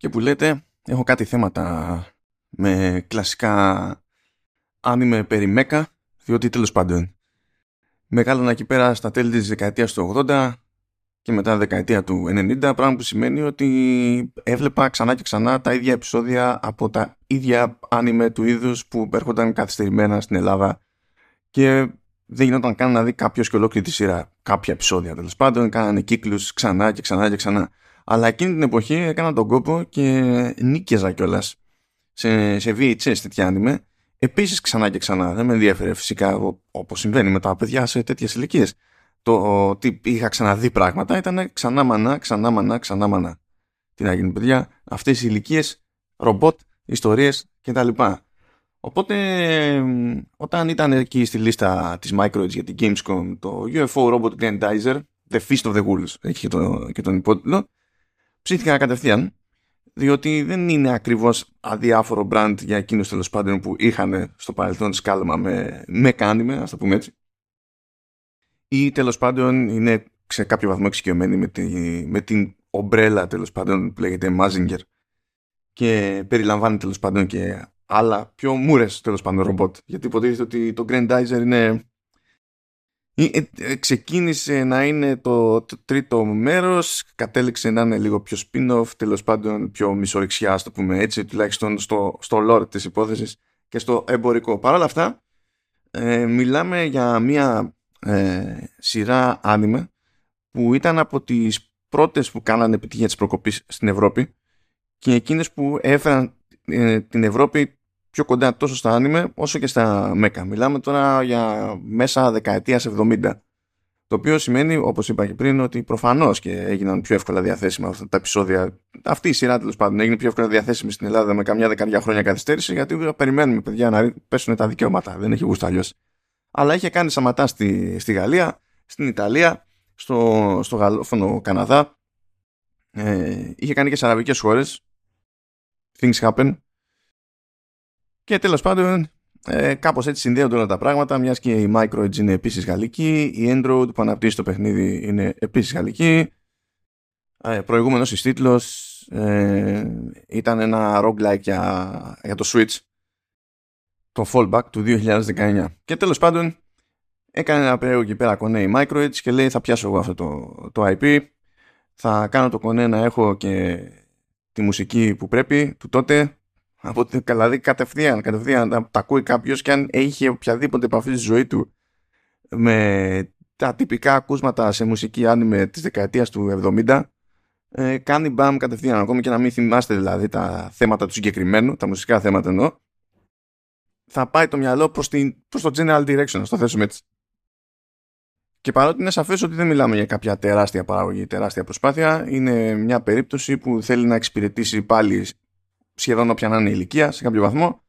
και που λέτε έχω κάτι θέματα με κλασικά άνιμε περί Μέκα, διότι τέλος πάντων μεγάλωνα εκεί πέρα στα τέλη της δεκαετίας του 80 και μετά δεκαετία του 90, πράγμα που σημαίνει ότι έβλεπα ξανά και ξανά τα ίδια επεισόδια από τα ίδια άνιμε του είδους που έρχονταν καθυστερημένα στην Ελλάδα και δεν γινόταν καν να δει κάποιος και ολόκληρη τη σειρά. Κάποια επεισόδια τέλος πάντων, κάνανε κύκλους ξανά και ξανά και ξανά. Αλλά εκείνη την εποχή έκανα τον κόπο και νίκαιζα κιόλας σε VHS τέτοια άνιμε. Επίσης ξανά και ξανά, δεν με ενδιαφέρε φυσικά όπως συμβαίνει με τα παιδιά σε τέτοιες ηλικίες. Το ότι είχα ξαναδεί πράγματα ήταν ξανά μανά. Τι να γίνει παιδιά, αυτές οι ηλικίες, ρομπότ, ιστορίες κτλ. Οπότε όταν ήταν εκεί στη λίστα της Microids για την Gamescom το UFO Robot Grendizer, The Feast of the Wolves, έχει και τον υπότιτλο, ψήθηκα κατευθείαν, διότι δεν είναι ακριβώς αδιάφορο brand για εκείνους τέλος πάντων που είχαν στο παρελθόν σκάλωμα με κάνιμε, ας το πούμε έτσι, ή τέλος πάντων είναι σε κάποιο βαθμό εξοικειωμένοι με την ομπρέλα τέλος πάντων που λέγεται Mazinger και περιλαμβάνει τέλος πάντων και άλλα πιο μούρες τέλος πάντων ρομπότ, γιατί υποτίθεται ότι το Grandizer είναι... ξεκίνησε να είναι το τρίτο μέρος, κατέληξε να είναι λίγο πιο spin-off, τέλος πάντων πιο μισορυξιά, ας το πούμε έτσι, τουλάχιστον στο lore της υπόθεσης και στο εμπορικό. Παρ' όλα αυτά μιλάμε για μια σειρά άνιμε που ήταν από τις πρώτες που κάνανε επιτυχία της προκοπής στην Ευρώπη και εκείνες που έφεραν την Ευρώπη πιο κοντά τόσο στα άνιμε όσο και στα μέκα. Μιλάμε τώρα για μέσα δεκαετίας 70, το οποίο σημαίνει, όπως είπα και πριν, ότι προφανώς και έγιναν πιο εύκολα διαθέσιμα αυτά τα επεισόδια. Αυτή η σειρά τέλος πάντων έγινε πιο εύκολα διαθέσιμη στην Ελλάδα με καμιά δεκαετία χρόνια καθυστέρηση, γιατί περιμένουμε παιδιά να πέσουν τα δικαιώματα, δεν έχει γούστα αλλιώς. Αλλά είχε κάνει σαματά στη Γαλλία, στην Ιταλία, στο γαλλόφωνο Καναδά, είχε κάνει και σε αραβικές χώρες, things happen. Και τέλος πάντων, κάπως έτσι συνδέονται όλα τα πράγματα, μιας και η Microids είναι επίσης γαλλική, η Endroid που αναπτύσσει το παιχνίδι είναι επίσης γαλλική. Προηγούμενος εις τίτλος ήταν ένα roguelike για το Switch, το Fallback του 2019. Και τέλος πάντων, έκανε ένα περίεργο εκεί πέρα κονέ η Microids και λέει θα πιάσω εγώ αυτό το IP, θα κάνω το κονέ να έχω και τη μουσική που πρέπει του τότε. Από την καλαδί κατευθείαν τα ακούει κάποιος και αν είχε οποιαδήποτε επαφή στη ζωή του με τα τυπικά ακούσματα σε μουσική άνιμε της δεκαετίας του 70, κάνει μπαμ κατευθείαν, ακόμη και να μην θυμάστε δηλαδή τα θέματα του συγκεκριμένου, τα μουσικά θέματα εννοώ, θα πάει το μυαλό προς το general direction, να το θέσουμε έτσι. Και παρότι είναι σαφές ότι δεν μιλάμε για κάποια τεράστια παραγωγή, τεράστια προσπάθεια, είναι μια περίπτωση που θέλει να εξυπηρετήσει πάλι σχεδόν όποια να είναι η ηλικία σε κάποιο βαθμό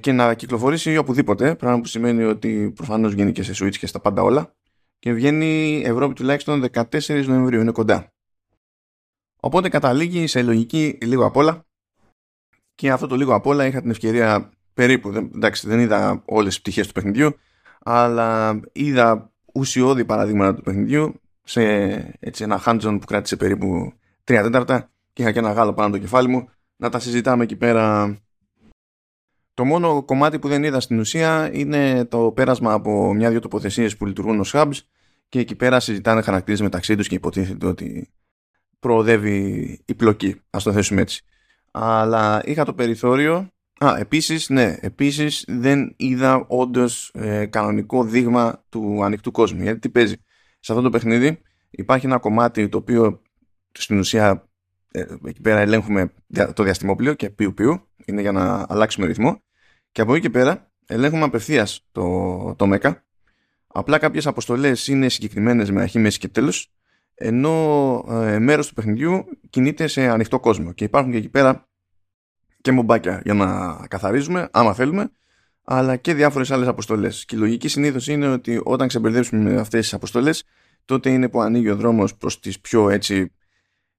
και να κυκλοφορήσει οπουδήποτε, πράγμα που σημαίνει ότι προφανώς βγαίνει και σε Switch και στα πάντα όλα και βγαίνει Ευρώπη τουλάχιστον 14 Νοεμβρίου, είναι κοντά. Οπότε καταλήγει σε λογική λίγο απ' όλα και αυτό το λίγο απ' όλα είχα την ευκαιρία περίπου, εντάξει δεν είδα όλες τις πτυχές του παιχνιδιού αλλά είδα ουσιώδη παραδείγματα του παιχνιδιού σε έτσι, ένα hands-on που κράτησε περίπου 3 τέταρτα και είχα και ένα γάλο πάνω από το κεφάλι μου να τα συζητάμε εκεί πέρα. Το μόνο κομμάτι που δεν είδα στην ουσία είναι το πέρασμα από μια-δυο τοποθεσίες που λειτουργούν ως hubs και εκεί πέρα συζητάνε χαρακτήρες μεταξύ τους και υποτίθεται ότι προοδεύει η πλοκή, ας το θέσουμε έτσι. Αλλά είχα το περιθώριο. Επίσης δεν είδα όντως κανονικό δείγμα του ανοιχτού κόσμου. Γιατί τι παίζει. Σε αυτό το παιχνίδι υπάρχει ένα κομμάτι το οποίο στην ουσία εκεί πέρα ελέγχουμε το διαστημόπλιο και πιου-πιου, είναι για να αλλάξουμε ρυθμό. Και από εκεί και πέρα ελέγχουμε απευθείας το ΜΕΚΑ. Απλά κάποιες αποστολές είναι συγκεκριμένες με αρχή, μέση και τέλος, ενώ μέρος του παιχνιδιού κινείται σε ανοιχτό κόσμο. Και υπάρχουν και εκεί πέρα και μομπάκια για να καθαρίζουμε, άμα θέλουμε, αλλά και διάφορες άλλες αποστολές. Και η λογική συνήθως είναι ότι όταν ξεμπερδέψουμε αυτές τις αποστολές, τότε είναι που ανοίγει ο δρόμος προς τις πιο έτσι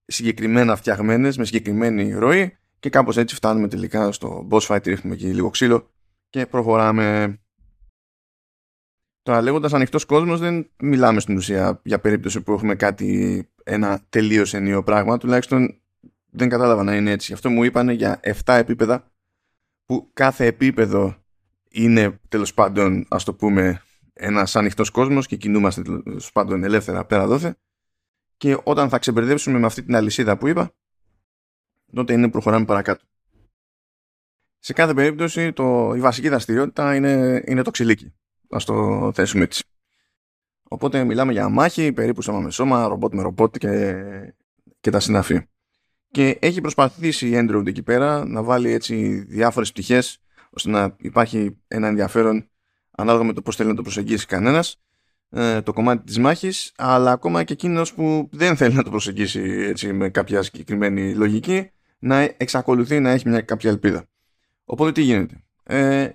συγκεκριμένα φτιαγμένες, με συγκεκριμένη ροή και κάπως έτσι φτάνουμε τελικά στο boss fight, ρίχνουμε εκεί λίγο ξύλο και προχωράμε. Τώρα λέγοντας ανοιχτός κόσμος δεν μιλάμε στην ουσία για περίπτωση που έχουμε ένα τελείως ενιαίο πράγμα, τουλάχιστον δεν κατάλαβα να είναι έτσι. Γι' αυτό μου είπανε για 7 επίπεδα που κάθε επίπεδο είναι τέλος πάντων, ας το πούμε, ένας ανοιχτός κόσμος και κινούμαστε τέλος πάντων ελεύθερα πέρα δόθε. Και όταν θα ξεμπερδέψουμε με αυτή την αλυσίδα που είπα, τότε είναι προχωράμε παρακάτω. Σε κάθε περίπτωση η βασική δραστηριότητα είναι το ξυλίκι. Ας το θέσουμε έτσι. Οπότε μιλάμε για μάχη, περίπου σώμα με σώμα, ρομπότ με ρομπότ και τα συναφή. Και έχει προσπαθήσει η Android εκεί πέρα να βάλει έτσι διάφορες πτυχές ώστε να υπάρχει ένα ενδιαφέρον ανάλογα με το πώς θέλει να το προσεγγίσει κανένας το κομμάτι της μάχης, αλλά ακόμα και εκείνος που δεν θέλει να το προσεγγίσει έτσι, με κάποια συγκεκριμένη λογική, να εξακολουθεί να έχει μια κάποια ελπίδα. Οπότε τι γίνεται.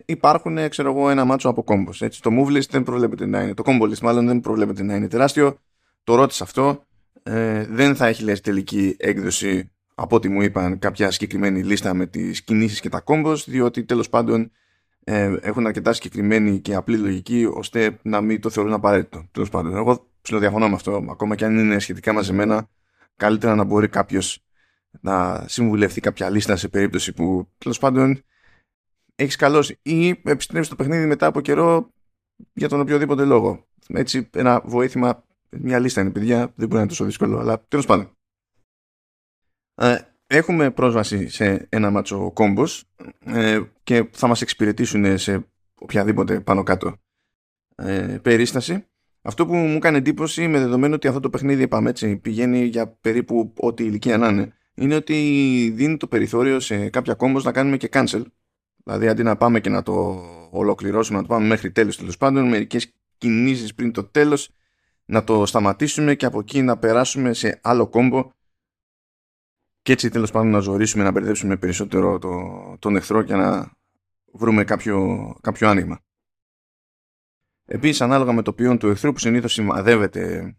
Υπάρχουν, ξέρω εγώ, ένα μάτσο από κόμπος. Το move list δεν προβλέπεται να είναι. Το combo list, μάλλον, δεν προβλέπεται να είναι τεράστιο. Το ρώτησα αυτό. Δεν θα έχει, λες, τελική έκδοση από ό,τι μου είπαν κάποια συγκεκριμένη λίστα με τις κινήσεις και τα κόμπος, διότι τέλος πάντων έχουν αρκετά συγκεκριμένη και απλή λογική ώστε να μην το θεωρούν απαραίτητο. Τέλος πάντων, εγώ ψηλοδιαφωνώ με αυτό. Ακόμα και αν είναι σχετικά μαζεμένα, καλύτερα να μπορεί κάποιος να συμβουλευτεί κάποια λίστα σε περίπτωση που τέλος πάντων έχεις καλώσει ή επιστρέψεις το παιχνίδι μετά από καιρό για τον οποιοδήποτε λόγο. Έτσι, ένα βοήθημα, μια λίστα είναι, παιδιά, δεν μπορεί να είναι τόσο δύσκολο, αλλά τέλος πάντων. Έχουμε πρόσβαση σε ένα μάτσο κόμπος και θα μας εξυπηρετήσουν σε οποιαδήποτε πάνω κάτω περίσταση. Αυτό που μου έκανε εντύπωση, με δεδομένο ότι αυτό το παιχνίδι, είπαμε έτσι, πηγαίνει για περίπου ό,τι ηλικία να είναι ότι δίνει το περιθώριο σε κάποια κόμπος να κάνουμε και cancel. Δηλαδή, αντί να πάμε και να το ολοκληρώσουμε, να το πάμε μέχρι τέλος, τέλος πάντων, μερικές κινήσεις πριν το τέλος, να το σταματήσουμε και από εκεί να περάσουμε σε άλλο κόμπο. Και έτσι τέλος πάντων να ζωήσουμε, να μπερδέψουμε περισσότερο τον εχθρό και να βρούμε κάποιο άνοιγμα. Επίσης, ανάλογα με το ποιόν του εχθρού, που συνήθως σημαδεύεται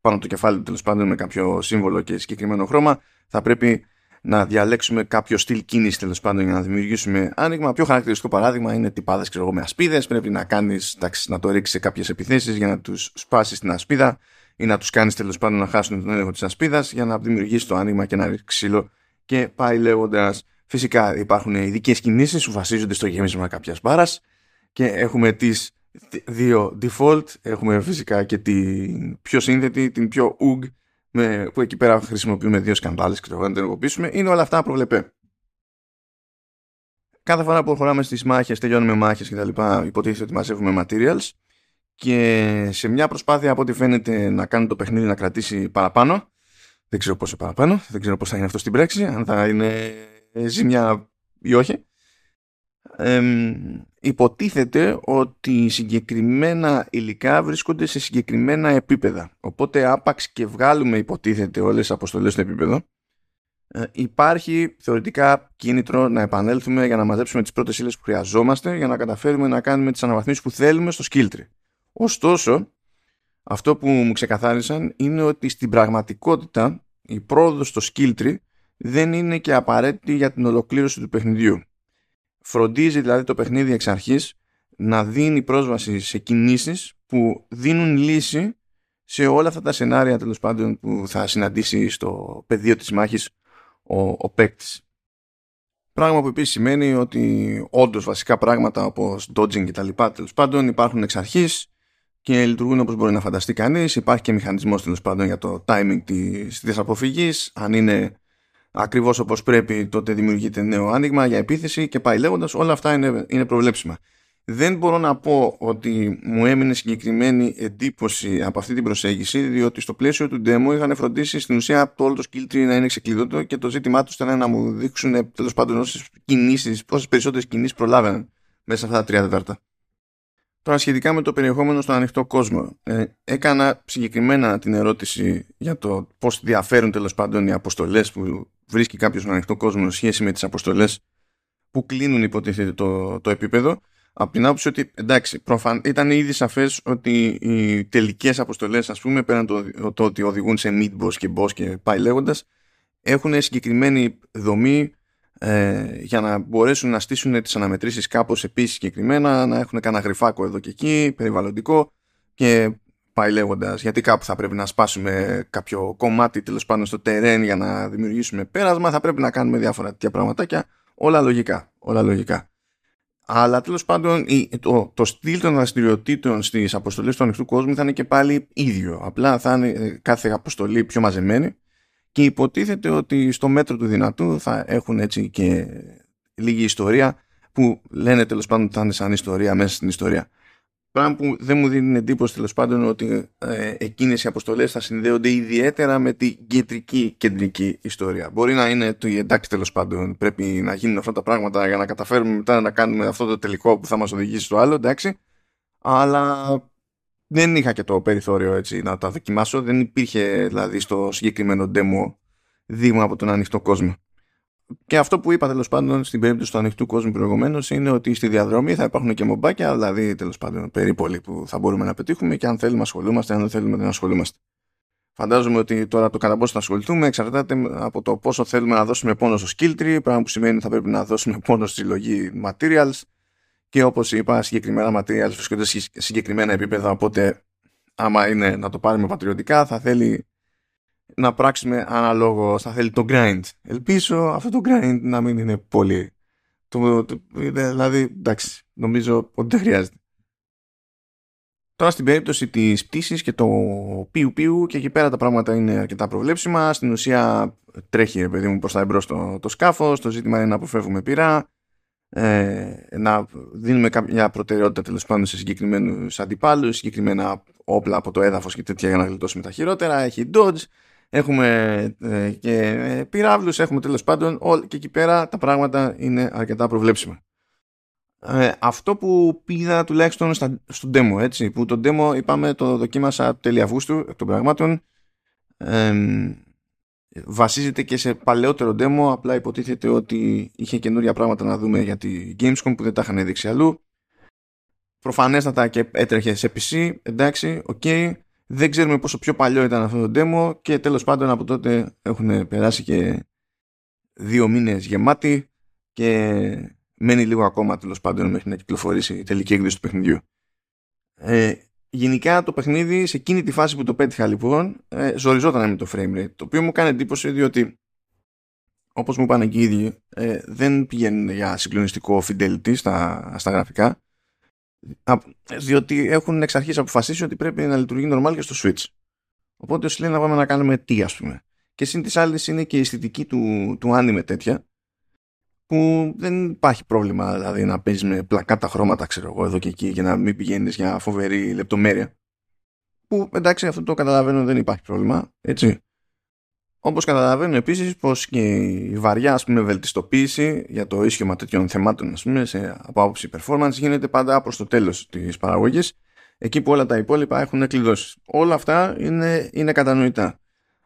πάνω το κεφάλι τέλος πάντων με κάποιο σύμβολο και συγκεκριμένο χρώμα, θα πρέπει να διαλέξουμε κάποιο στυλ κίνηση τέλος πάντων για να δημιουργήσουμε άνοιγμα. Πιο χαρακτηριστικό παράδειγμα είναι τυπάδες, ξέρω εγώ, με ασπίδες. Πρέπει να κάνεις, να το ρίξεις σε κάποιες επιθέσεις για να τους σπάσεις την ασπίδα ή να τους κάνεις τέλος πάντων να χάσουν τον έλεγχο της ασπίδας για να δημιουργήσεις το άνοιγμα και να ρίξεις ξύλο. Και πάει λέγοντας. Φυσικά υπάρχουν ειδικές κινήσεις που βασίζονται στο γέμισμα κάποιας μπάρας και έχουμε τις δύο default. Έχουμε φυσικά και την πιο σύνθετη, την πιο ουγγ, που εκεί πέρα χρησιμοποιούμε δύο σκανδάλες και το να το ενεργοποιήσουμε. Είναι όλα αυτά προβλεπέ. Κάθε φορά που προχωράμε στις μάχες, τελειώνουμε μάχες κτλ. Υποτίθεται ότι μαζεύουμε materials και σε μια προσπάθεια από ό,τι φαίνεται να κάνει το παιχνίδι να κρατήσει παραπάνω. Δεν ξέρω πόσο παραπάνω, δεν ξέρω πώς θα είναι αυτό στην πράξη, αν θα είναι ζημιά ή όχι. Υποτίθεται ότι συγκεκριμένα υλικά βρίσκονται σε συγκεκριμένα επίπεδα. Οπότε άπαξ και βγάλουμε, υποτίθεται, όλες τις αποστολές στο επίπεδο, υπάρχει θεωρητικά κίνητρο να επανέλθουμε για να μαζέψουμε τις πρώτες ύλες που χρειαζόμαστε για να καταφέρουμε να κάνουμε τις αναβαθμίσεις που θέλουμε στο skill tree. Ωστόσο, αυτό που μου ξεκαθάρισαν είναι ότι στην πραγματικότητα η πρόοδος στο skill tree δεν είναι και απαραίτητη για την ολοκλήρωση του παιχνιδιού. Φροντίζει δηλαδή το παιχνίδι εξ αρχής να δίνει πρόσβαση σε κινήσεις που δίνουν λύση σε όλα αυτά τα σενάρια τέλος πάντων που θα συναντήσει στο πεδίο της μάχης ο παίκτης. Πράγμα που επίσης σημαίνει ότι όντως βασικά πράγματα όπως dodging και τα λοιπά τέλος πάντων υπάρχουν εξ αρχής και λειτουργούν όπως μπορεί να φανταστεί κανείς. Υπάρχει και μηχανισμός τέλος πάντων για το timing της αποφυγής. Αν είναι ακριβώς όπως πρέπει, τότε δημιουργείται νέο άνοιγμα για επίθεση και πάει λέγοντας. Όλα αυτά είναι προβλέψιμα. Δεν μπορώ να πω ότι μου έμεινε συγκεκριμένη εντύπωση από αυτή την προσέγγιση, διότι στο πλαίσιο του demo είχαν φροντίσει στην ουσία το όλο το skill tree να είναι ξεκλειδωτό και το ζήτημά τους ήταν να μου δείξουν τέλος πάντων όσες περισσότερες κινήσεις προλάβαιναν μέσα σε αυτά τα 3/4. Τώρα, σχετικά με το περιεχόμενο στον ανοιχτό κόσμο, έκανα συγκεκριμένα την ερώτηση για το πώς διαφέρουν τέλος πάντων οι αποστολές που βρίσκει κάποιος στον ανοιχτό κόσμο σε σχέση με τις αποστολές που κλείνουν υποτίθεται το επίπεδο. Από την άποψη ότι εντάξει, ήταν ήδη σαφές ότι οι τελικές αποστολές, ας πούμε, πέραν το ότι οδηγούν σε mid-boss και boss και πάει λέγοντας, έχουν συγκεκριμένη δομή για να μπορέσουν να στήσουν τις αναμετρήσεις κάπως επίσης συγκεκριμένα, να έχουν κανένα γρυφάκο εδώ και εκεί, περιβαλλοντικό και πάει λέγοντας, γιατί κάπου θα πρέπει να σπάσουμε κάποιο κομμάτι τέλος πάνω στο τερέν για να δημιουργήσουμε πέρασμα, θα πρέπει να κάνουμε διάφορα τέτοια πραγματάκια, όλα λογικά, όλα λογικά. Αλλά τέλος πάντων το στυλ των δραστηριοτήτων στις αποστολές του ανοιχτού κόσμου θα είναι και πάλι ίδιο, απλά θα είναι κάθε αποστολή πιο μαζεμένη και υποτίθεται ότι στο μέτρο του δυνατού θα έχουν έτσι και λίγη ιστορία που λένε τέλος πάντων θα είναι σαν ιστορία μέσα στην ιστορία. Πράγμα που δεν μου δίνει εντύπωση τέλος πάντων ότι εκείνες οι αποστολές θα συνδέονται ιδιαίτερα με την κεντρική ιστορία. Μπορεί να είναι το εντάξει τέλος πάντων, πρέπει να γίνουν αυτά τα πράγματα για να καταφέρουμε μετά να κάνουμε αυτό το τελικό που θα μας οδηγήσει στο άλλο, εντάξει. Αλλά δεν είχα και το περιθώριο έτσι να τα δοκιμάσω, δεν υπήρχε δηλαδή στο συγκεκριμένο demo δείγμα από τον ανοιχτό κόσμο. Και αυτό που είπα τέλος πάντων στην περίπτωση του ανοιχτού κόσμου προηγουμένως είναι ότι στη διαδρομή θα υπάρχουν και μομπάκια, δηλαδή τέλος πάντων περίπολοι που θα μπορούμε να πετύχουμε και αν θέλουμε ασχολούμαστε, αν δεν θέλουμε δεν ασχολούμαστε. Φαντάζομαι ότι τώρα το κατά πόσο θα ασχοληθούμε εξαρτάται από το πόσο θέλουμε να δώσουμε πόνο στο skill tree, πράγμα που σημαίνει ότι θα πρέπει να δώσουμε πόνο στη συλλογή materials και όπως είπα συγκεκριμένα materials βρίσκονται σε συγκεκριμένα επίπεδα, οπότε άμα είναι να το πάρουμε πατριωτικά θα θέλει να πράξουμε αναλόγως, θα θέλει το grind. Ελπίζω αυτό το grind να μην είναι πολύ. Δηλαδή, εντάξει, νομίζω ότι δεν χρειάζεται. Τώρα στην περίπτωση της πτήσης και το πιου πιου και εκεί πέρα τα πράγματα είναι αρκετά προβλέψιμα. Στην ουσία τρέχει, ρε παιδί μου, προς τα εμπρός το σκάφος. Το ζήτημα είναι να αποφεύγουμε πειρά, να δίνουμε κάποια προτεραιότητα τέλος πάντων σε συγκεκριμένους αντιπάλους, συγκεκριμένα όπλα από το έδαφος και τέτοια για να γλιτώσουμε τα χειρότερα. Έχει dodge. Έχουμε και πυράβλους, έχουμε τέλος πάντων και εκεί πέρα τα πράγματα είναι αρκετά προβλέψιμα. Αυτό που είδα τουλάχιστον στο demo, έτσι, που το demo είπαμε το δοκίμασα τέλη Αυγούστου εκ των πραγμάτων, βασίζεται και σε παλαιότερο demo, απλά υποτίθεται ότι είχε καινούρια πράγματα να δούμε για τη Gamescom που δεν τα είχαν δείξει αλλού. Προφανέστατα και έτρεχε σε PC, εντάξει, ok. Δεν ξέρουμε πόσο πιο παλιό ήταν αυτό το demo και τέλος πάντων από τότε έχουν περάσει και 2 μήνες γεμάτοι και μένει λίγο ακόμα τέλος πάντων μέχρι να κυκλοφορήσει η τελική έκδοση του παιχνιδιού. Γενικά το παιχνίδι σε εκείνη τη φάση που το πέτυχα λοιπόν ζοριζόταν με το frame rate, το οποίο μου κάνει εντύπωση διότι όπως μου είπαν και οι ίδιοι δεν πηγαίνουν για συγκλονιστικό fidelity στα γραφικά, διότι έχουν εξ αρχής αποφασίσει ότι πρέπει να λειτουργεί normal και στο Switch. Οπότε όσοι λένε να πάμε να κάνουμε τι, ας πούμε. Και σύν τις άλλες είναι και η αισθητική του anime τέτοια, που δεν υπάρχει πρόβλημα δηλαδή να παίζεις με πλακάτα χρώματα, ξέρω εγώ, εδώ και εκεί και να μην πηγαίνεις για φοβερή λεπτομέρεια. Που εντάξει, αυτό το καταλαβαίνω, δεν υπάρχει πρόβλημα, έτσι. Όπως καταλαβαίνω επίσης πως και η βαριά βελτιστοποίηση για το ίσχυμα τέτοιων θεμάτων από άποψη performance γίνεται πάντα προς το τέλος της παραγωγής, εκεί που όλα τα υπόλοιπα έχουν κλειδώσει. Όλα αυτά είναι κατανοητά.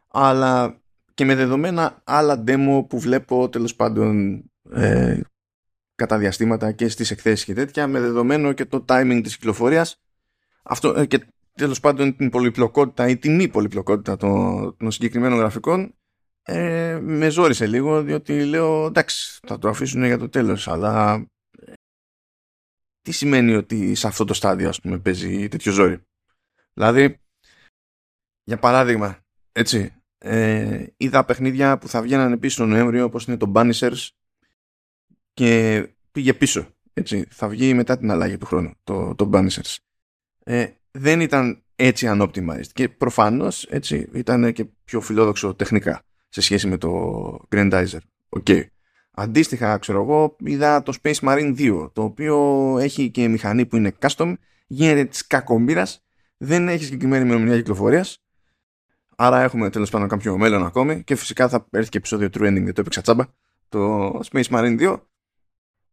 Αλλά και με δεδομένα άλλα demo που βλέπω τέλος πάντων κατά διαστήματα και στις εκθέσεις και τέτοια, με δεδομένο και το timing της κυκλοφορίας, αυτό, και τέλος πάντων την πολυπλοκότητα ή την μη πολυπλοκότητα των συγκεκριμένων γραφικών, με ζόρισε λίγο, διότι λέω εντάξει θα το αφήσουν για το τέλος, αλλά τι σημαίνει ότι σε αυτό το στάδιο ας πούμε παίζει τέτοιο ζόρι. Δηλαδή για παράδειγμα έτσι, είδα παιχνίδια που θα βγαίνανε πίσω τον Νοέμβριο όπως είναι το Banishers και πήγε πίσω, έτσι, θα βγει μετά την αλλαγή του χρόνου το Banishers. Δεν ήταν έτσι unoptimized και προφανώς έτσι ήταν και πιο φιλόδοξο τεχνικά σε σχέση με το Grendizer. Okay. Αντίστοιχα, ξέρω εγώ, είδα το Space Marine 2, το οποίο έχει και μηχανή που είναι custom, γίνεται της κακομήρας, δεν έχει συγκεκριμένη ημερομηνία κυκλοφορίας, άρα έχουμε τέλος πάντων κάποιο μέλλον ακόμη και φυσικά θα έρθει και επεισόδιο True Ending, δεν το έπαιξα τσάμπα, το Space Marine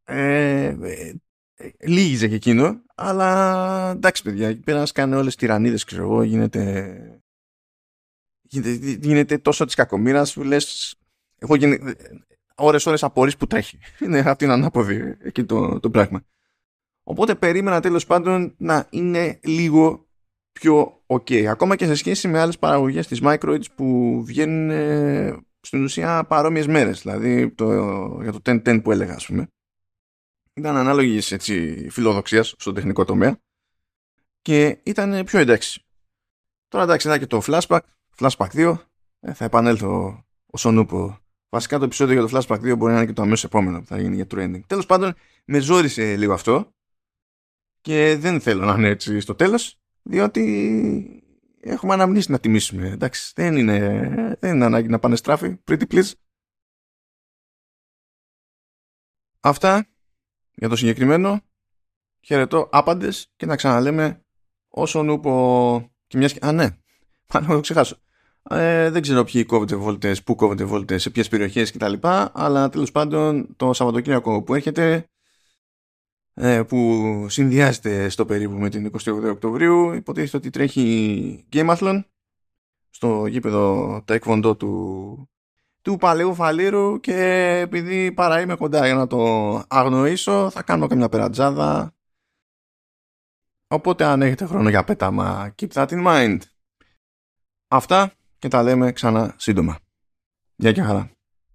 2. Λίγιζε και εκείνο, αλλά εντάξει παιδιά, εκεί πέρα να σκάνε όλες τις τυραννίδες, ξέρω εγώ, γίνεται τόσο της κακομήρας που λες, εγώ ώρες απορείς που τρέχει. Είναι αυτή είναι ανάποδη εκεί το πράγμα. Οπότε περίμενα τέλος πάντων να είναι λίγο πιο ok. Ακόμα και σε σχέση με άλλες παραγωγές της Microids που βγαίνουν στην ουσία παρόμοιες μέρες, δηλαδή για το 10-10 που έλεγα ας πούμε. Ήταν ανάλογης φιλοδοξίας στο τεχνικό τομέα και ήταν πιο εντάξει. Τώρα εντάξει, είναι και το Flashback 2. Θα επανέλθω ως ο νουπο. Βασικά το επεισόδιο για το Flashback 2 μπορεί να είναι και το αμέσως επόμενο που θα γίνει για trending. Τέλος πάντων, με ζόρισε λίγο αυτό. Και δεν θέλω να είναι έτσι στο τέλος, διότι έχουμε αναμνήσει να τιμήσουμε. Εντάξει, δεν είναι ανάγκη να πάνε στράφη. Pretty please. Αυτά για το συγκεκριμένο. Χαιρετώ άπαντες και να ξαναλέμε όσο νουπο. Και μιας... Α, ναι, πάνω να το ξεχάσω. Δεν ξέρω ποιοι κόβονται βόλτες, πού κόβονται βόλτες, σε ποιες περιοχές κτλ. Αλλά τέλος πάντων το Σαββατοκύριακο που έρχεται, που συνδυάζεται στο περίπου με την 28 Οκτωβρίου, υποτίθεται ότι τρέχει Gameathlon στο γήπεδο Taekwondo του Παλαιού Φαλήρου, και επειδή παρά είμαι κοντά για να το αγνοήσω, θα κάνω καμιά περατζάδα. Οπότε αν έχετε χρόνο για πέταμα, keep that in mind. Αυτά και τα λέμε ξανά σύντομα. Γεια και χαρά.